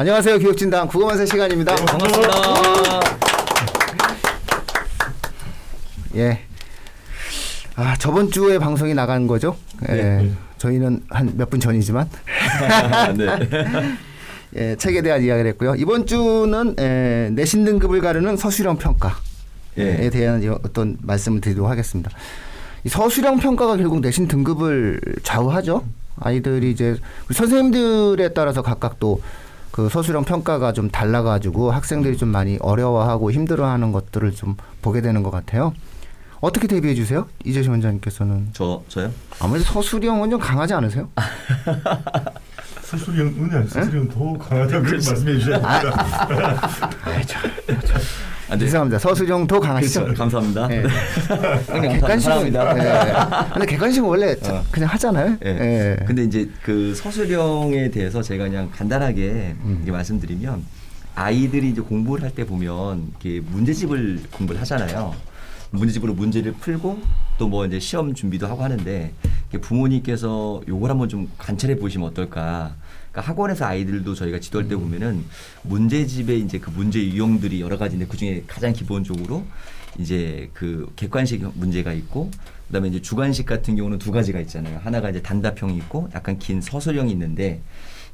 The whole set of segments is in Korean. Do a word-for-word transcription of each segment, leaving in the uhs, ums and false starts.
안녕하세요. 교육진단 국어만세 시간입니다. 네, 반갑습니다. 예. 아, 저번 주에 방송이 나간 거죠? 예. 네. 저희는 한 몇 분 전이지만. 네. 예, 책에 대한 이야기를 했고요. 이번 주는 예, 내신 등급을 가르는 서술형 평가에 예. 대한 어떤 말씀을 드리도록 하겠습니다. 이 서술형 평가가 결국 내신 등급을 좌우하죠. 아이들이 이제 선생님들에 따라서 각각 또 그 서술형 평가가 좀 달라가지고 학생들이 좀 많이 어려워하고 힘들어하는 것들을 좀 보게 되는 것 같아요. 어떻게 대비해 주세요? 이재심 원장님께서는. 저, 저요? 아무래도 서술형은 좀 강하지 않으세요? 서술형은 아니, 서술형은 더 강하다고 말씀해 주셔야 됩니다. 아, 참. 죄송합니다. 서술형 더 강하시죠? 그렇죠. 감사합니다. 네. 네. 객관식은. 네. 근데 객관식은 원래 어. 그냥 하잖아요. 네. 네. 근데 이제 그 서술형에 대해서 제가 그냥 간단하게 음. 말씀드리면, 아이들이 이제 공부를 할 때 보면 이렇게 문제집을 공부를 하잖아요. 문제집으로 문제를 풀고 또 뭐 이제 시험 준비도 하고 하는데, 부모님께서 요걸 한번 좀 관찰해 보시면 어떨까. 그러니까 학원에서 아이들도 저희가 지도할 때 보면은 문제집에 이제 그 문제 유형들이 여러 가지인데, 그 중에 가장 기본적으로 이제 그 객관식 문제가 있고, 그 다음에 이제 주관식 같은 경우는 두 가지가 있잖아요. 하나가 이제 단답형이 있고 약간 긴 서술형이 있는데,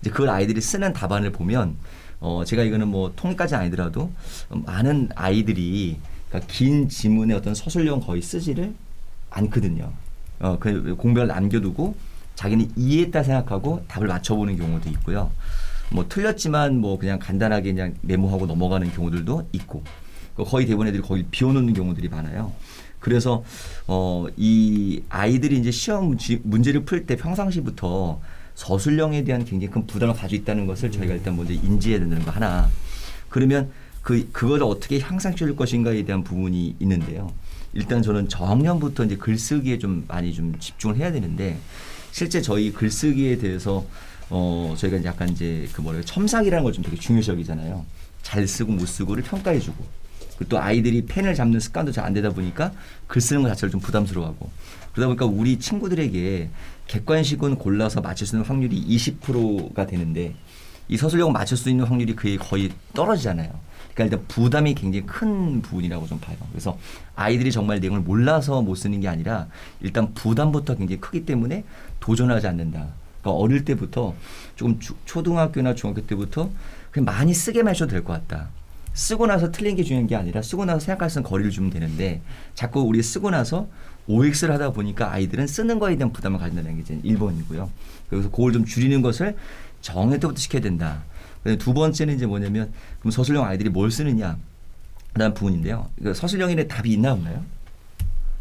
이제 그걸 아이들이 쓰는 답안을 보면, 어, 제가 이거는 뭐 통까지 아니더라도 많은 아이들이 그러니까 긴 지문에 어떤 서술형 거의 쓰지를 않거든요. 어, 그 공백을 남겨두고 자기는 이해했다 생각하고 답을 맞춰보는 경우도 있고요. 뭐 틀렸지만 뭐 그냥 간단하게 그냥 메모하고 넘어가는 경우들도 있고, 거의 대부분 애들이 거의 비워놓는 경우들이 많아요. 그래서 어, 이 아이들이 이제 시험 문제를 풀 때 평상시부터 서술형에 대한 굉장히 큰 부담을 가지고 있다는 것을 저희가 일단 먼저 인지해야 된다는 거 하나. 그러면 그, 그걸 어떻게 향상시킬 것인가에 대한 부분이 있는데요. 일단 저는 저학년부터 이제 글쓰기에 좀 많이 좀 집중을 해야 되는데, 실제 저희 글쓰기에 대해서, 어, 저희가 이제 약간 이제 그 뭐랄까, 첨삭이라는 걸 좀 되게 중요시 여기잖아요. 잘 쓰고 못 쓰고를 평가해주고. 그리고 또 아이들이 펜을 잡는 습관도 잘 안 되다 보니까 글 쓰는 것 자체를 좀 부담스러워하고. 그러다 보니까 우리 친구들에게 객관식은 골라서 맞출 수 있는 확률이 이십 퍼센트가 되는데, 이 서술형은 맞출 수 있는 확률이 그게 거의 떨어지잖아요. 그러니까 일단 부담이 굉장히 큰 부분이라고 좀 봐요. 그래서 아이들이 정말 내용을 몰라서 못 쓰는 게 아니라 일단 부담부터 굉장히 크기 때문에 도전하지 않는다. 그러니까 어릴 때부터 조금 주, 초등학교나 중학교 때부터 그냥 많이 쓰게만 해줘도 될 것 같다. 쓰고 나서 틀린 게 중요한 게 아니라 쓰고 나서 생각할 수 있는 거리를 주면 되는데, 자꾸 우리 쓰고 나서 오엑스를 하다 보니까 아이들은 쓰는 거에 대한 부담을 가진다는 게 이제 일 번이고요. 그래서 그걸 좀 줄이는 것을 정해 때부터 시켜야 된다. 두 번째는 이제 뭐냐면, 그럼 서술형 아이들이 뭘 쓰느냐 라는 부분인데요. 서술형에는 답이 있나 없나요?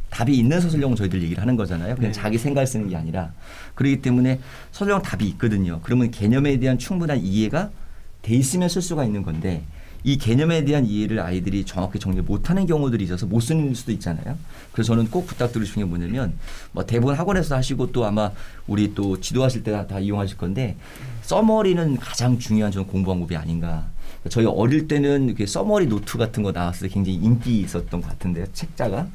답이 있는 서술형은 저희들 얘기를 하는 거잖아요. 그냥 네. 자기 생각을 쓰는 게 아니라. 그렇기 때문에 서술형 답이 있거든요. 그러면 개념에 대한 충분한 이해가 돼 있으면 쓸 수가 있는 건데, 이 개념에 대한 이해를 아이들이 정확히 정리 못하는 경우들이 있어서 못 쓰는 수도 있잖아요. 그래서 저는 꼭 부탁드리고 싶은 게 뭐냐면, 뭐 대부분 학원에서 하시고 또 아마 우리 또 지도하실 때 다 이용하실 건데, 써머리는 가장 중요한 저는 공부 방법이 아닌가. 저희 어릴 때는 이렇게 써머리 노트 같은 거 나왔을 때 굉장히 인기 있었던 것 같은데요. 책자가.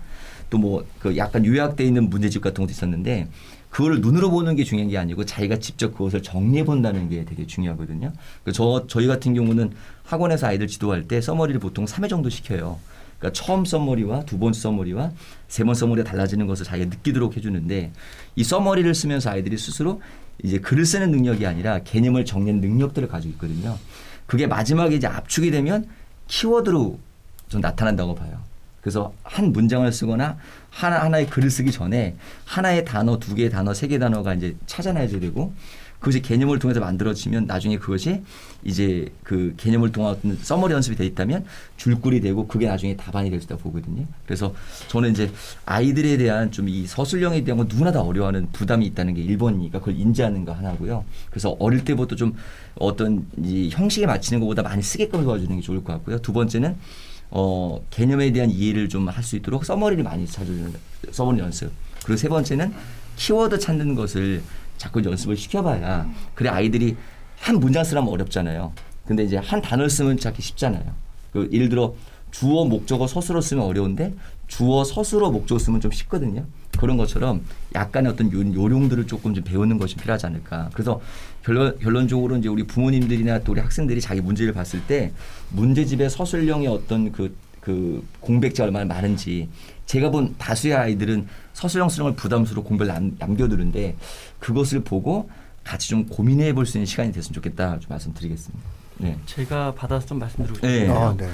또 뭐 그 약간 요약되어 있는 문제집 같은 것도 있었는데, 그걸 눈으로 보는 게 중요한 게 아니고 자기가 직접 그것을 정리해 본다는 게 되게 중요하거든요. 저, 저희 같은 경우는 학원에서 아이들 지도할 때 써머리를 보통 삼 회 정도 시켜요. 그러니까 처음 써머리와 두 번째 써머리와 세 번째 써머리가 달라지는 것을 자기가 느끼도록 해주는데, 이 써머리를 쓰면서 아이들이 스스로 이제 글을 쓰는 능력이 아니라 개념을 정리하는 능력들을 가지고 있거든요. 그게 마지막에 이제 압축이 되면 키워드로 좀 나타난다고 봐요. 그래서 한 문장을 쓰거나 하나하나의 글을 쓰기 전에 하나의 단어, 두 개의 단어, 세 개의 단어가 이제 찾아내야 되고, 그것이 개념을 통해서 만들어지면 나중에 그것이 이제 그 개념을 통한 써머리 연습이 돼 있다면 줄거리 되고, 그게 나중에 답안이 될 수 있다고 보거든요. 그래서 저는 이제 아이들에 대한 좀 이 서술형에 대한 건 누구나 다 어려워하는 부담이 있다는 게 일 번이니까 그걸 인지하는 거 하나고요. 그래서 어릴 때부터 좀 어떤 이 형식에 맞추는 것보다 많이 쓰게끔 도와주는 게 좋을 것 같고요. 두 번째는 어, 개념에 대한 이해를 좀 할 수 있도록 써머리를 많이 찾아주는 써보는 연습. 그리고 세 번째는 키워드 찾는 것을 자꾸 연습을 시켜봐야, 그래 아이들이 한 문장 쓰라면 어렵잖아요. 근데 이제 한 단어를 쓰면 찾기 쉽잖아요. 그 예를 들어 주어, 목적어, 서술어 쓰면 어려운데 주어, 서술어, 목적어 쓰면 좀 쉽거든요. 그런 것처럼 약간의 어떤 요령들을 조금 좀 배우는 것이 필요하지 않을까. 그래서 결론, 결론적으로 이제 우리 부모님들이나 또 우리 학생들이 자기 문제를 봤을 때 문제집의 서술형의 어떤 그, 그 공백지가 얼마나 많은지, 제가 본 다수의 아이들은 서술형 수능을 부담스러워 공백을 남, 남겨두는데 그것을 보고 같이 좀 고민해 볼 수 있는 시간이 됐으면 좋겠다 좀 말씀드리겠습니다. 네. 제가 받아서 좀 말씀드리고 싶습니다. 네. 아, 네.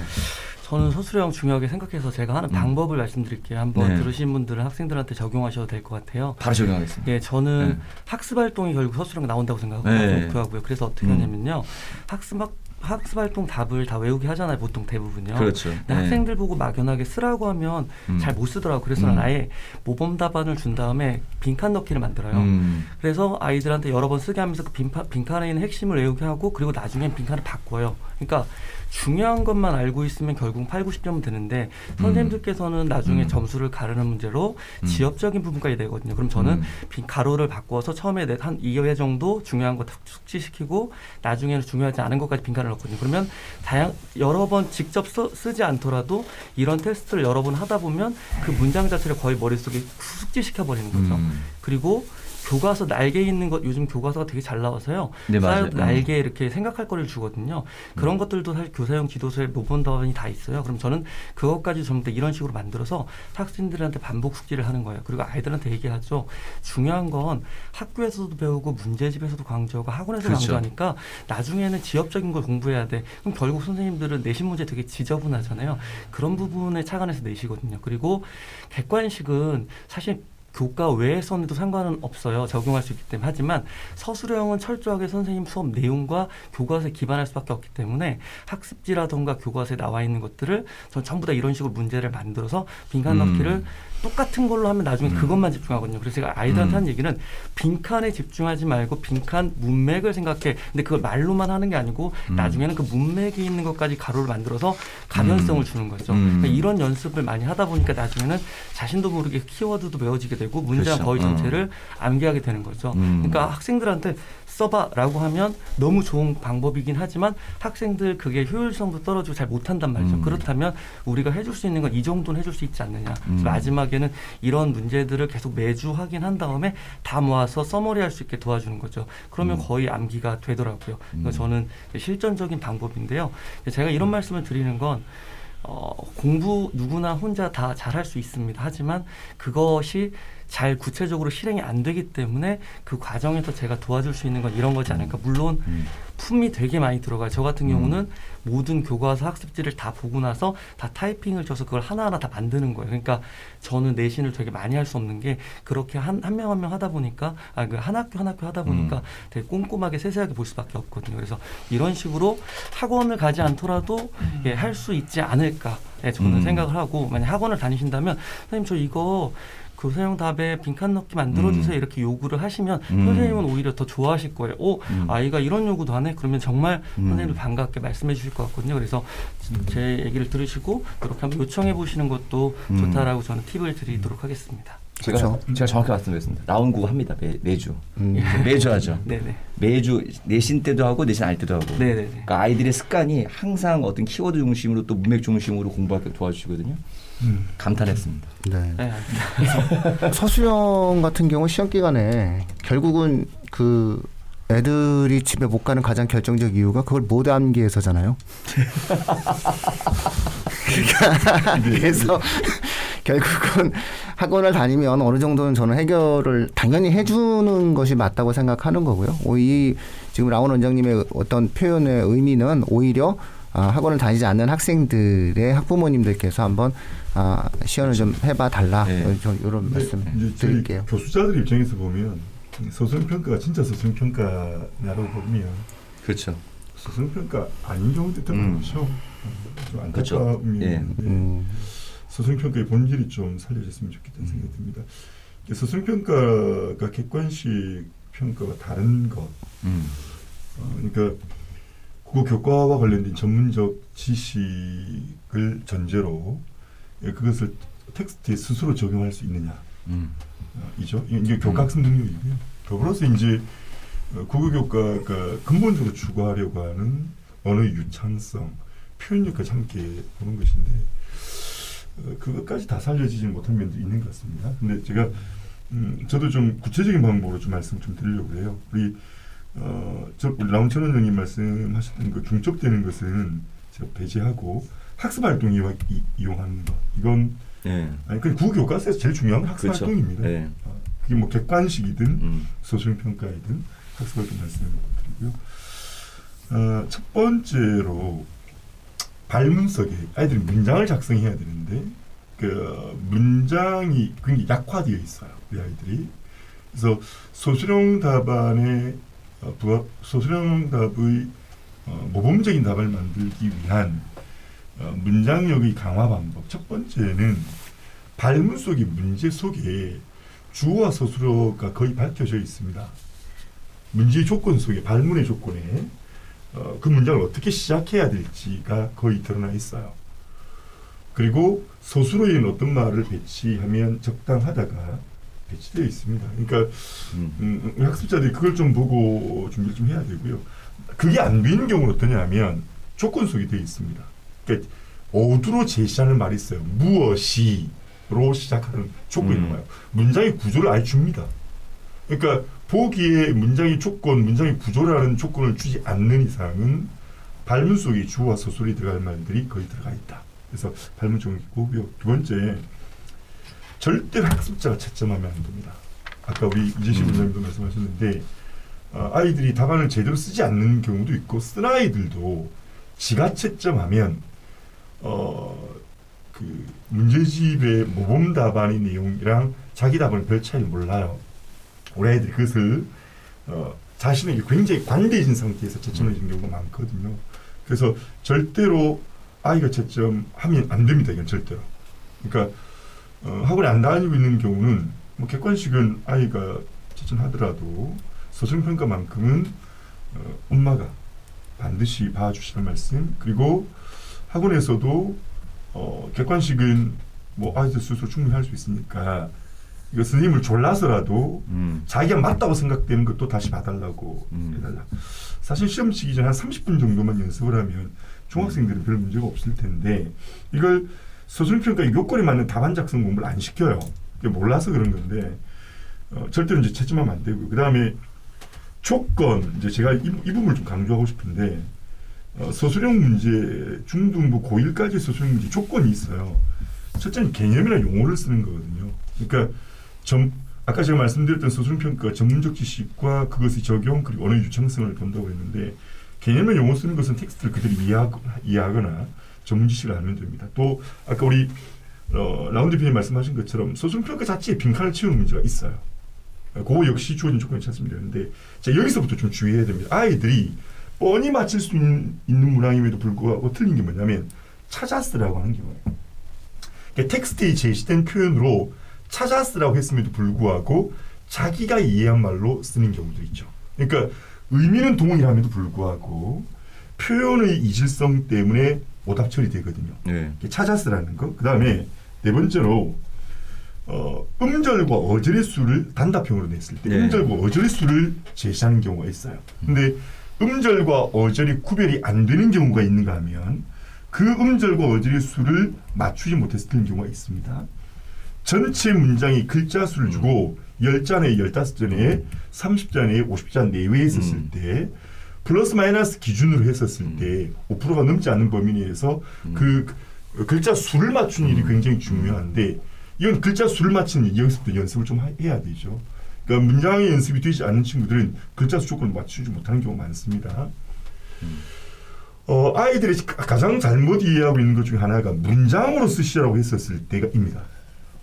저는 서술형 중요하게 생각해서 제가 하는 음. 방법을 말씀드릴게요. 한번 네. 들으신 분들은 학생들한테 적용하셔도 될 것 같아요. 바로 적용하겠습니다. 예, 저는 네. 학습활동이 결국 서술형 나온다고 생각하고 네. 하고요. 그래서 어떻게 하냐면요. 음. 학습학 학습활동 답을 다 외우게 하잖아요. 보통 대부분요. 그렇죠. 근데 네. 학생들 보고 막연하게 쓰라고 하면 음. 잘 못 쓰더라고요. 그래서 음. 아예 모범 답안을 준 다음에 빈칸 넣기를 만들어요. 음. 그래서 아이들한테 여러 번 쓰게 하면서 그 빈파, 빈칸에 있는 핵심을 외우게 하고 그리고 나중엔 빈칸을 바꿔요. 그러니까 중요한 것만 알고 있으면 결국 팔, 구십 점은 되는데 음. 선생님들께서는 나중에 음. 점수를 가르는 문제로 음. 지엽적인 부분까지 내거든요. 그럼 저는 음. 가로를 바꿔서 처음에 한 이 회 정도 중요한 거 숙지시키고 나중에는 중요하지 않은 것까지 빈칸을 넣거든요. 그러면 다양, 여러 번 직접 써, 쓰지 않더라도 이런 테스트를 여러 번 하다 보면 그 문장 자체를 거의 머릿속에 숙지시켜버리는 거죠. 음. 그리고 교과서 날개 있는 것, 요즘 교과서가 되게 잘 나와서요. 네, 맞아요. 날개에 이렇게 생각할 거리를 주거든요. 그런 음. 것들도 사실 교사용 지도서에 모범 답안이 다 있어요. 그럼 저는 그것까지 전부 다 이런 식으로 만들어서 학생들한테 반복 숙지를 하는 거예요. 그리고 아이들한테 얘기하죠. 중요한 건 학교에서도 배우고 문제집에서도 강조하고 학원에서 그렇죠. 강조하니까 나중에는 지엽적인 걸 공부해야 돼. 그럼 결국 선생님들은 내신 문제 되게 지저분하잖아요. 그런 부분에 착안해서 내시거든요. 그리고 객관식은 사실 교과 외에서는 상관은 없어요. 적용할 수 있기 때문에. 하지만 서술형은 철저하게 선생님 수업 내용과 교과서에 기반할 수밖에 없기 때문에 학습지라던가 교과서에 나와 있는 것들을 전 전부 다 이런 식으로 문제를 만들어서 빈칸 넣기를 음. 똑같은 걸로 하면 나중에 음. 그것만 집중하거든요. 그래서 제가 아이들한테 음. 하는 얘기는 빈칸에 집중하지 말고 빈칸 문맥을 생각해. 근데 그걸 말로만 하는 게 아니고 음. 나중에는 그 문맥이 있는 것까지 가로를 만들어서 가변성을 음. 주는 거죠. 음. 그러니까 이런 연습을 많이 하다 보니까 나중에는 자신도 모르게 키워드도 외워지게 되고 문장 그렇죠. 거의 전체를 어. 암기하게 되는 거죠. 음. 그러니까 학생들한테 써봐라고 하면 너무 좋은 방법이긴 하지만 학생들 그게 효율성도 떨어지고 잘 못한단 말이죠. 음. 그렇다면 우리가 해줄 수 있는 건 이 정도는 해줄 수 있지 않느냐. 음. 마지막에는 이런 문제들을 계속 매주 확인한 다음에 다 모아서 서머리할 수 있게 도와주는 거죠. 그러면 음. 거의 암기가 되더라고요. 그러니까 음. 저는 실전적인 방법인데요. 제가 이런 말씀을 드리는 건 어, 공부 누구나 혼자 다 잘할 수 있습니다. 하지만 그것이 잘 구체적으로 실행이 안 되기 때문에 그 과정에서 제가 도와줄 수 있는 건 이런 거지 않을까. 물론 음. 품이 되게 많이 들어가요. 저 같은 경우는 음. 모든 교과서 학습지를 다 보고 나서 다 타이핑을 쳐서 그걸 하나하나 다 만드는 거예요. 그러니까 저는 내신을 되게 많이 할 수 없는 게 그렇게 한 한 명 한 명 하다 보니까 아, 그 한 학교 한 학교 하다 보니까 음. 되게 꼼꼼하게 세세하게 볼 수밖에 없거든요. 그래서 이런 식으로 학원을 가지 않더라도 음. 예, 할 수 있지 않을까 예, 저는 음. 생각을 하고, 만약 학원을 다니신다면 선생님 저 이거 교사용 답에 빈칸 넣기 만들어주세요 음. 이렇게 요구를 하시면 음. 선생님은 오히려 더 좋아하실 거예요. 오, 음. 아이가 이런 요구도 하네? 그러면 정말 음. 선생님도 반갑게 말씀해 주실 것 같거든요. 그래서 음. 제 얘기를 들으시고 그렇게 한번 요청해 보시는 것도 음. 좋다라고 저는 팁을 드리도록 하겠습니다. 제가, 그렇죠. 제가 정확히 말씀드렸습니다. 라운드 구호 합니다. 매, 매주. 음. 매주 하죠. 네네. 매주 내신 때도 하고 내신 아닐 때도 하고. 네네네. 그러니까 아이들의 습관이 항상 어떤 키워드 중심으로 또 문맥 중심으로 공부하게 도와주시거든요. 음. 감탄했습니다. 네. 네. 서술형 같은 경우 시험 기간에 결국은 그 애들이 집에 못 가는 가장 결정적 이유가 그걸 못 암기해서잖아요. 그래서 결국은 학원을 다니면 어느 정도는 저는 해결을 당연히 해주는 것이 맞다고 생각하는 거고요. 이 지금 라온 원장님의 어떤 표현의 의미는 오히려 아, 학원을 다니지 않는 학생들의 학부모님들께서 한번 아, 시연을 좀 해봐 달라 네. 이런 말씀 드릴게요. 교수자들 입장에서 보면 서술형 평가가 진짜 서술형 평가냐고 보면 그렇죠. 서술형 평가 아닌 경우도 있죠. 좀 안타까움이 있는데 그렇죠. 예. 음. 서술형 평가의 본질이 좀 살려졌으면 좋겠다는 생각이 듭니다. 서술형 평가가 객관식 평가와 다른 것. 음. 어, 그러니까 국어 교과와 관련된 전문적 지식을 전제로 그것을 텍스트에 스스로 적용할 수 있느냐. 음. 이죠. 이게 교과학습 능력이고요. 더불어서 이제 국어 교과가 근본적으로 추구하려고 하는 언어의 유창성, 표현력까지 함께 보는 것인데 그것까지 다 살려지지 못한 면도 있는 것 같습니다. 근데 제가 음, 저도 좀 구체적인 방법으로 좀 말씀 좀 드리려고 해요. 우리 어, 저 우리 라운천원 형님 말씀하셨던 그 중첩되는 것은 제가 배제하고 학습활동 이용, 이용하는 것, 이건 네. 아니 그 국어교과서에서 제일 중요한 건 학습활동입니다. 그렇죠. 네. 아, 그게 뭐 객관식이든 음. 소중평가이든 학습활동 말씀을 드리고요. 아, 첫 번째로 발문석에 아이들이 문장을 작성해야 되는데 그 문장이 굉장히 약화되어 있어요, 우리 아이들이. 그래서 소수령 답안에 부합, 소수령 답의 어, 모범적인 답을 만들기 위한 어, 문장력의 강화 방법. 첫 번째는 발문 속의 문제 속에 주어와 서술어가 거의 밝혀져 있습니다. 문제의 조건 속에, 발문의 조건에 어, 그 문장을 어떻게 시작해야 될지가 거의 드러나 있어요. 그리고 서술어에는 어떤 말을 배치하면 적당하다가 배치되어 있습니다. 그러니까 음, 학습자들이 그걸 좀 보고 준비를 좀 해야 되고요. 그게 안 되는 경우는 어떠냐 하면 조건 속이 되어 있습니다. 그러니까 어두로 제시하는 말이 있어요. 무엇이로 시작하는 조건이 나와요. 음. 문장의 구조를 아예 줍니다. 그러니까 보기에 문장의 조건, 문장의 구조라는 조건을 주지 않는 이상은 발문 속에 주어와 서술이 들어갈 말들이 거의 들어가 있다. 그래서 발문 쪽은 있고요. 두 번째, 절대 학습자가 채점하면 안 됩니다. 아까 우리 이재식 원장님도 음. 말씀하셨는데 어, 아이들이 답안을 제대로 쓰지 않는 경우도 있고, 쓴 아이들도 지가 채점하면 어, 그 문제집의 모범 답안의 내용이랑 자기 답안은 별 차이를 몰라요. 우리 아이들이 그것을 어, 자신에게 굉장히 관대해진 상태에서 채점을 해준 경우가 많거든요. 그래서 절대로 아이가 채점하면 안 됩니다. 이건 절대로. 그러니까 어, 학원에 안 다니고 있는 경우는 뭐 객관식은 아이가 채점하더라도 소중평가만큼은 어, 엄마가 반드시 봐주시는 말씀, 그리고 학원에서도 어, 객관식은 뭐 아이들 스스로 충분히 할 수 있으니까 이거 선생님을 졸라서라도 음. 자기가 맞다고 생각되는 것도 다시 봐달라고 음. 해달라. 사실 시험 치기 전 한 삼십 분 정도만 연습을 하면 중학생들은 음. 별 문제가 없을 텐데 이걸 서술평가 요건에 맞는 답안 작성 공부를 안 시켜요. 몰라서 그런 건데 어, 절대로 이제 채점하면 안 되고요. 그 다음에 조건, 이제 제가 이, 이 부분을 좀 강조하고 싶은데 어, 서술형 문제 중등부 고일까지 서술형 문제 조건이 있어요. 첫째는 개념이나 용어를 쓰는 거거든요. 그러니까 점, 아까 제가 말씀드렸던 서술평가가 전문적 지식과 그것의 적용, 그리고 언어 유창성을 본다고 했는데 개념의 용어 쓰는 것은 텍스트를 그대로 이해하거나, 이해하거나 전문 지식을 알면 됩니다. 또 아까 우리 어, 라운드 피님 말씀하신 것처럼 서술평가 자체에 빈칸을 채우는 문제가 있어요. 그거 역시 주어진 조건이 찾습니다. 그런데 여기서부터 좀 주의해야 됩니다. 아이들이 뻔히 맞힐 수 있는, 있는 문항임에도 불구하고 틀린 게 뭐냐면 찾아 쓰라고 하는 경우예요. 그러니까 텍스트에 제시된 표현으로 찾아 쓰라고 했음에도 불구하고 자기가 이해한 말로 쓰는 경우도 있죠. 그러니까 의미는 동일함에도 불구하고 표현의 이질성 때문에 오답 처리되거든요. 네. 찾아 쓰라는 거. 그 다음에 네 번째로 어, 음절과 어절의 수를 단답형으로 냈을 때 네. 음절과 어절의 수를 제시하는 경우가 있어요. 근데 음절과 어절이 구별이 안 되는 경우가 있는가 하면 그 음절과 어절의 수를 맞추지 못해서 틀린 경우가 있습니다. 전체 문장이 글자 수를 주고 십 자 내에, 십오 자 내에, 삼십 자 내에, 오십 자 내외에 있었을 음. 때 플러스 마이너스 기준으로 했었을 음. 때 오 퍼센트가 넘지 않는 범위 내에서 음. 그 글자 수를 맞추는 일이 굉장히 중요한데 이건 글자 수를 맞추는 연습도 연습을 좀 하, 해야 되죠. 그러니까 문장의 연습이 되지 않는 친구들은 글자 수 조건을 맞추지 못하는 경우가 많습니다. 음. 어, 아이들이 가장 잘못 이해하고 있는 것 중에 하나가 문장으로 쓰시라고 했었을 때입니다.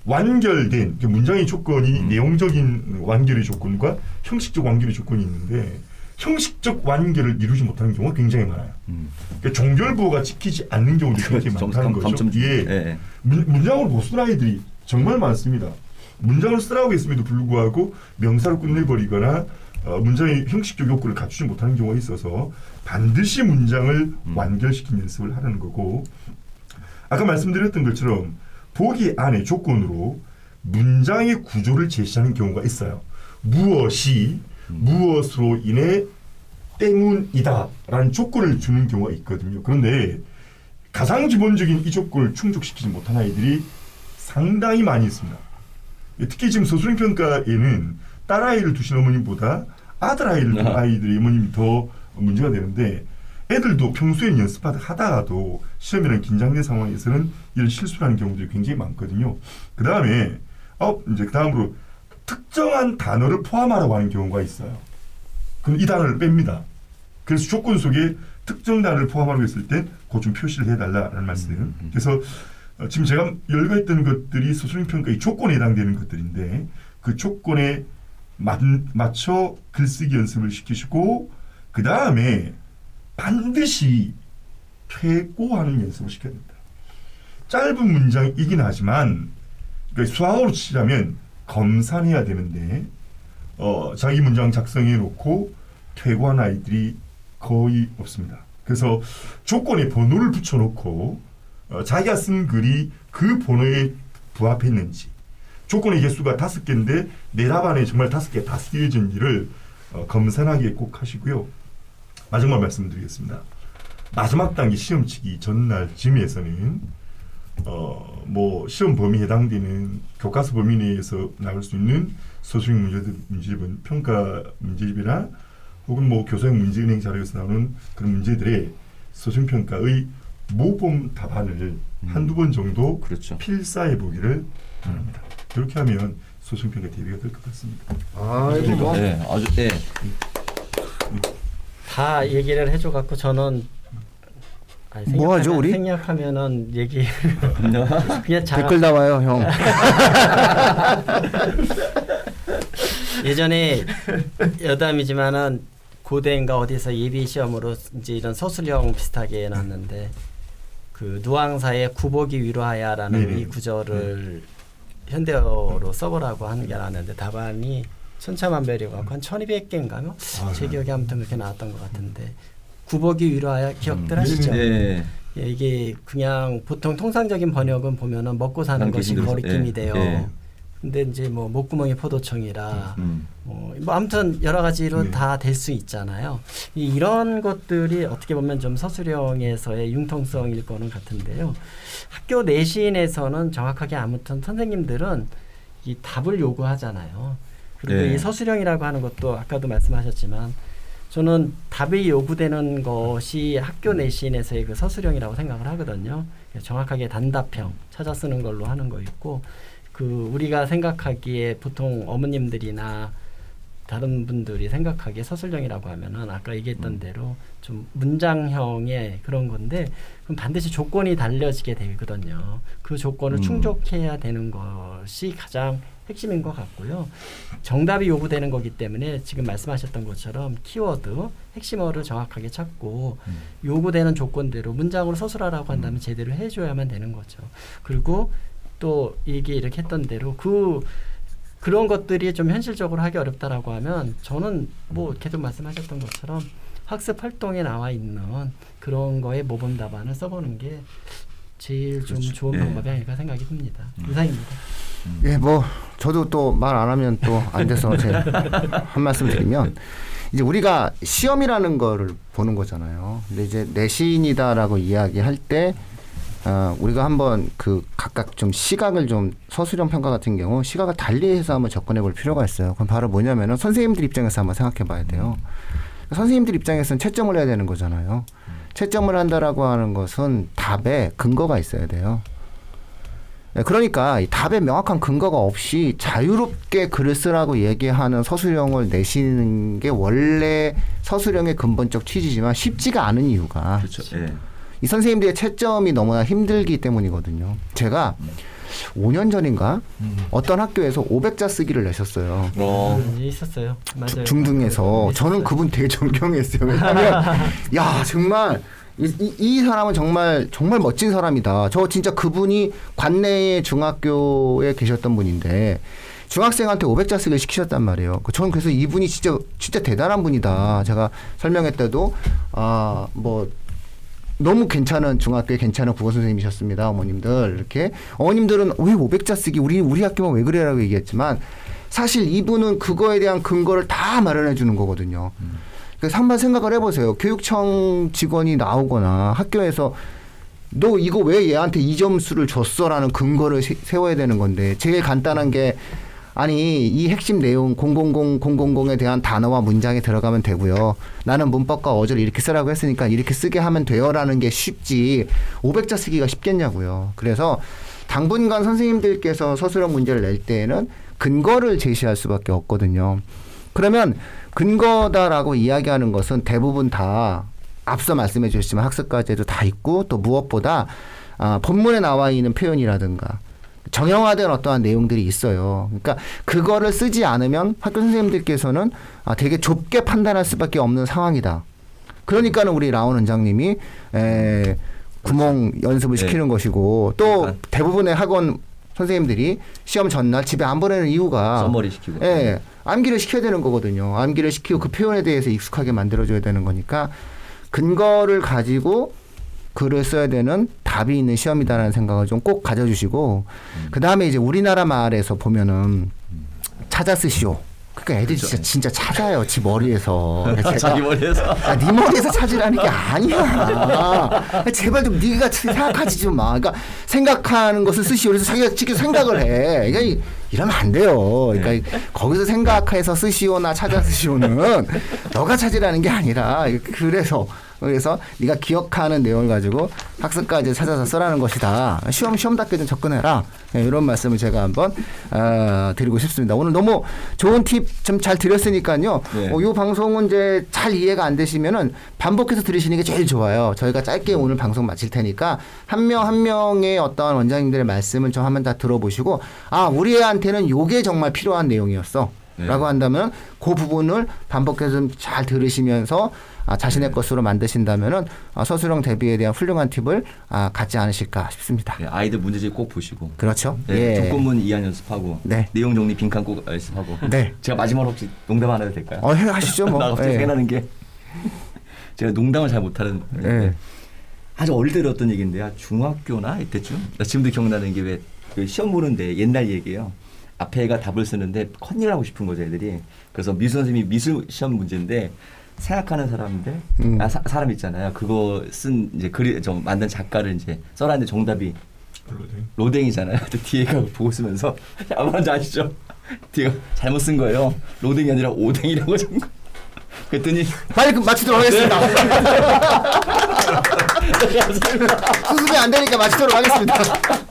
완결된, 문장의 조건이 음. 내용적인 완결의 조건과 형식적 완결의 조건이 있는데 형식적 완결을 이루지 못하는 경우가 굉장히 많아요. 음. 그러니까 종결부호가 지키지 않는 경우도 굉장히 많다는 거죠. 예. 네. 문, 문장으로 못 쓰는 아이들이 정말 많습니다. 문장을 쓰라고 했음에도 불구하고 명사로 끝내버리거나 어, 문장의 형식적 요건을 갖추지 못하는 경우가 있어서 반드시 문장을 음. 완결시킨 연습을 하라는 거고, 아까 말씀드렸던 것처럼 보기 안에 조건으로 문장의 구조를 제시하는 경우가 있어요. 무엇이 음. 무엇으로 인해 때문이다 라는 조건을 주는 경우가 있거든요. 그런데 가상기본적인 이 조건을 충족시키지 못한 아이들이 상당히 많이 있습니다. 특히 지금 서술형평가에는 딸아이를 두신 어머님보다 아들아이를 둔 아이들의 어머님이 더 문제가 되는데, 애들도 평소에 연습하다가도 시험이라는 긴장된 상황에서는 이런 실수를 하는 경우들이 굉장히 많거든요. 그 다음에 어, 이제 그 다음으로 특정한 단어를 포함하라고 하는 경우가 있어요. 그럼 이 단어를 뺍니다. 그래서 조건 속에 특정 단어를 포함하라고 했을 때 그거 좀 표시를 해달라는 말씀이에요. 음, 음. 그래서 어, 지금 제가 열거했던 것들이 서술형평가의 조건에 해당되는 것들인데, 그 조건에 맞, 맞춰 글쓰기 연습을 시키시고, 그 다음에 반드시 퇴고하는 연습을 시켜야 됩니다. 짧은 문장이긴 하지만, 그러니까 수학으로 치자면 검산해야 되는데, 어, 자기 문장 작성해 놓고 퇴고한 아이들이 거의 없습니다. 그래서 조건에 번호를 붙여놓고 어, 자기가 쓴 글이 그 번호에 부합했는지, 조건의 개수가 다섯 개인데 내 답 안에 정말 다섯 개 다 쓰여진지를 어, 검산하게 꼭 하시고요. 마지막 말씀드리겠습니다. 마지막 단계 시험치기 전날쯤에서는 어, 뭐 시험 범위에 해당되는 교과서 범위 내에서 나올 수 있는 서술형 문제집, 문제집은 평가 문제집이나 혹은 뭐 교사형 문제은행 자료에서 나오는 그런 문제들의 서술형 평가의 모범 답안을 음. 한두 번 정도 그렇죠. 필사해 보기를 바랍니다. 이렇게 하면 서술형 평가 대비가 될 것 같습니다. 아, 이거 뭐 네, 아주 네. 다 얘기를 해줘 갖고 저는 아니, 생략하면, 뭐 하죠 우리? 생략하면은 얘기 그냥 잘 댓글 나와요 형. 예전에 여담이지만은 고대인가 어디서 예비 시험으로 이제 이런 서술형 비슷하게 해놨는데, 그 누항사의 구복이 위로하야라는 네네. 이 구절을 현대어로 써보라고 하는 게 나왔는데 답안이 천차만별이고 한 천이백 개인가요? 아, 제 기억에 아무튼 그렇게 나왔던 것 같은데, 구복이 위로하야 기억들 하시죠? 네. 예, 이게 그냥 보통 통상적인 번역은 보면은 먹고 사는 것이 거리낌이 돼요. 네. 근데 이제 뭐 목구멍이 포도청이라 음. 어, 뭐 아무튼 여러 가지로 네. 다 될 수 있잖아요. 이, 이런 것들이 어떻게 보면 좀 서술형에서의 융통성일 거는 같은데요. 학교 내신에서는 정확하게 아무튼 선생님들은 이 답을 요구하잖아요. 그리고 네. 이 서술형이라고 하는 것도 아까도 말씀하셨지만 저는 답이 요구되는 것이 학교 내신에서의 그 서술형이라고 생각을 하거든요. 정확하게 단답형 찾아 쓰는 걸로 하는 거 있고, 그 우리가 생각하기에 보통 어머님들이나 다른 분들이 생각하기에 서술형이라고 하면은 아까 얘기했던 대로 좀 문장형의 그런 건데, 그럼 반드시 조건이 달려지게 되거든요. 그 조건을 음. 충족해야 되는 것이 가장 핵심인 것 같고요. 정답이 요구되는 거기 때문에 지금 말씀하셨던 것처럼 키워드, 핵심어를 정확하게 찾고 음. 요구되는 조건대로 문장으로 서술하라고 한다면 제대로 해줘야만 되는 거죠. 그리고 또 이게 이렇게 했던 대로 그 그런 것들이 좀 현실적으로 하기 어렵다라고 하면 저는 뭐 계속 말씀하셨던 것처럼 학습 활동에 나와 있는 그런 거에 모범 답안을 써보는 게 제일 그렇죠. 좀 좋은 예. 방법이 아닐까 생각이 듭니다. 음. 이상입니다. 음. 예, 뭐 저도 또 말 안 하면 또 안 돼서 제 한 말씀 드리면, 이제 우리가 시험이라는 거를 보는 거잖아요. 근데 이제 내신이다라고 이야기할 때. 어, 우리가 한번 그 각각 좀 시각을 좀 서술형 평가 같은 경우 시각을 달리해서 한번 접근해 볼 필요가 있어요. 그럼 바로 뭐냐면은 선생님들 입장에서 한번 생각해 봐야 돼요. 선생님들 입장에서는 채점을 해야 되는 거잖아요. 채점을 한다라고 하는 것은 답에 근거가 있어야 돼요. 그러니까 이 답에 명확한 근거가 없이 자유롭게 글을 쓰라고 얘기하는 서술형을 내시는 게 원래 서술형의 근본적 취지지만 쉽지가 않은 이유가 그렇죠. 예. 이 선생님들의 채점이 너무나 힘들기 때문이거든요. 제가 오 년 전인가 음. 어떤 학교에서 오백 자 쓰기를 내셨어요. 어. 있었어요. 맞아요. 중등에서. 저는 그분 되게 존경했어요. 왜냐하면 야 정말 이, 이 사람은 정말 정말 멋진 사람이다. 저 진짜 그분이 관내의 중학교에 계셨던 분인데 중학생한테 오백 자 쓰기를 시키셨단 말이에요. 저는 그래서 이분이 진짜 진짜 대단한 분이다. 제가 설명했대도 아 뭐 너무 괜찮은 중학교에 괜찮은 국어 선생님이셨습니다. 어머님들 이렇게 어머님들은 왜 오백 자 쓰기 우리 우리 학교만 왜 그래라고 얘기했지만 사실 이분은 그거에 대한 근거를 다 마련해 주는 거거든요. 음. 그래서 한번 생각을 해보세요. 교육청 직원이 나오거나 학교에서 너 이거 왜 얘한테 이 점수를 줬어라는 근거를 세, 세워야 되는 건데 제일 간단한 게 아니 이 핵심 내용 공공공 공공공에 대한 단어와 문장에 들어가면 되고요. 나는 문법과 어조를 이렇게 쓰라고 했으니까 이렇게 쓰게 하면 돼요라는 게 쉽지 오백 자 쓰기가 쉽겠냐고요. 그래서 당분간 선생님들께서 서술형 문제를 낼 때에는 근거를 제시할 수밖에 없거든요. 그러면 근거다라고 이야기하는 것은 대부분 다 앞서 말씀해 주셨지만 학습과제도 다 있고 또 무엇보다 아, 본문에 나와 있는 표현이라든가 정형화된 어떠한 내용들이 있어요. 그러니까 그거를 쓰지 않으면 학교 선생님들께서는 아, 되게 좁게 판단할 수밖에 없는 상황이다. 그러니까는 우리 라온 원장님이 에, 구멍 연습을 네. 시키는 것이고 또 네. 대부분의 학원 선생님들이 시험 전날 집에 안 보내는 이유가 써머리 시키고 예, 암기를 시켜야 되는 거거든요. 암기를 시키고 그 표현에 대해서 익숙하게 만들어줘야 되는 거니까 근거를 가지고 글을 써야 되는 답이 있는 시험이다라는 생각을 좀 꼭 가져주시고 음. 그 다음에 이제 우리나라 말에서 보면은 찾아 쓰시오. 그러니까 애들이 그렇죠. 진짜, 진짜 찾아요. 지 머리에서. 자기 머리에서? 야, 네 머리에서 찾으라는 게 아니야. 제발 좀 네가 생각하지 좀 마. 그러니까 생각하는 것을 쓰시오. 그래서 자기가 직접 생각을 해. 그러니까 이러면 안 돼요. 그러니까 거기서 생각해서 쓰시오나 찾아 쓰시오는 너가 찾으라는 게 아니라 그래서 그래서 네가 기억하는 내용을 가지고 학습까지 찾아서 쓰라는 것이다. 시험 시험답게 좀 접근해라. 이런 말씀을 제가 한번 어, 드리고 싶습니다. 오늘 너무 좋은 팁 좀 잘 드렸으니까요. 네. 어, 이 방송은 이제 잘 이해가 안 되시면은 반복해서 들으시는 게 제일 좋아요. 저희가 짧게 오늘 방송 마칠 테니까 한 명 한 명의 어떤 원장님들의 말씀을 좀 한번 다 들어보시고 아 우리 애한테는 이게 정말 필요한 내용이었어. 네. 라고 한다면 그 부분을 반복해서 좀 잘 들으시면서 아, 자신의 네. 것으로 만드신다면은 아, 서술형 대비에 대한 훌륭한 팁을 아, 갖지 않으실까 싶습니다. 네, 아이들 문제집 꼭 보시고 그렇죠. 네, 예. 조건문 이한 연습하고 네. 내용 정리 빈칸 꼭 연습하고 네. 제가 마지막으로 혹시 농담 하나 해도 될까요? 어, 해, 하시죠. 뭐. 나 갑자기 생각나는 게 제가 농담을 잘 못하는 네. 아주 어릴 때 들었던 얘기인데요. 중학교나 이때쯤 나 지금도 기억나는 게 왜 그 시험 보는데 옛날 얘기예요. 앞에 애가 답을 쓰는데 컨닝을 하고 싶은 거죠 애들이. 그래서 미술 선생님이 미술 시험 문제인데 생각하는 사람인데 음. 아, 사, 사람 있잖아요. 그거 쓴 이제 글이 좀 만든 작가를 이제 써놨는데 정답이 로댕. 로댕이잖아요. 뒤에가 보고 쓰면서 아무 말인지 아시죠? 뒤에 잘못 쓴 거예요. 로댕이 아니라 오댕이라고 쓴 거. 그랬더니 빨리 그 마치도록 하겠습니다. 수습이 안 되니까 마치도록 하겠습니다.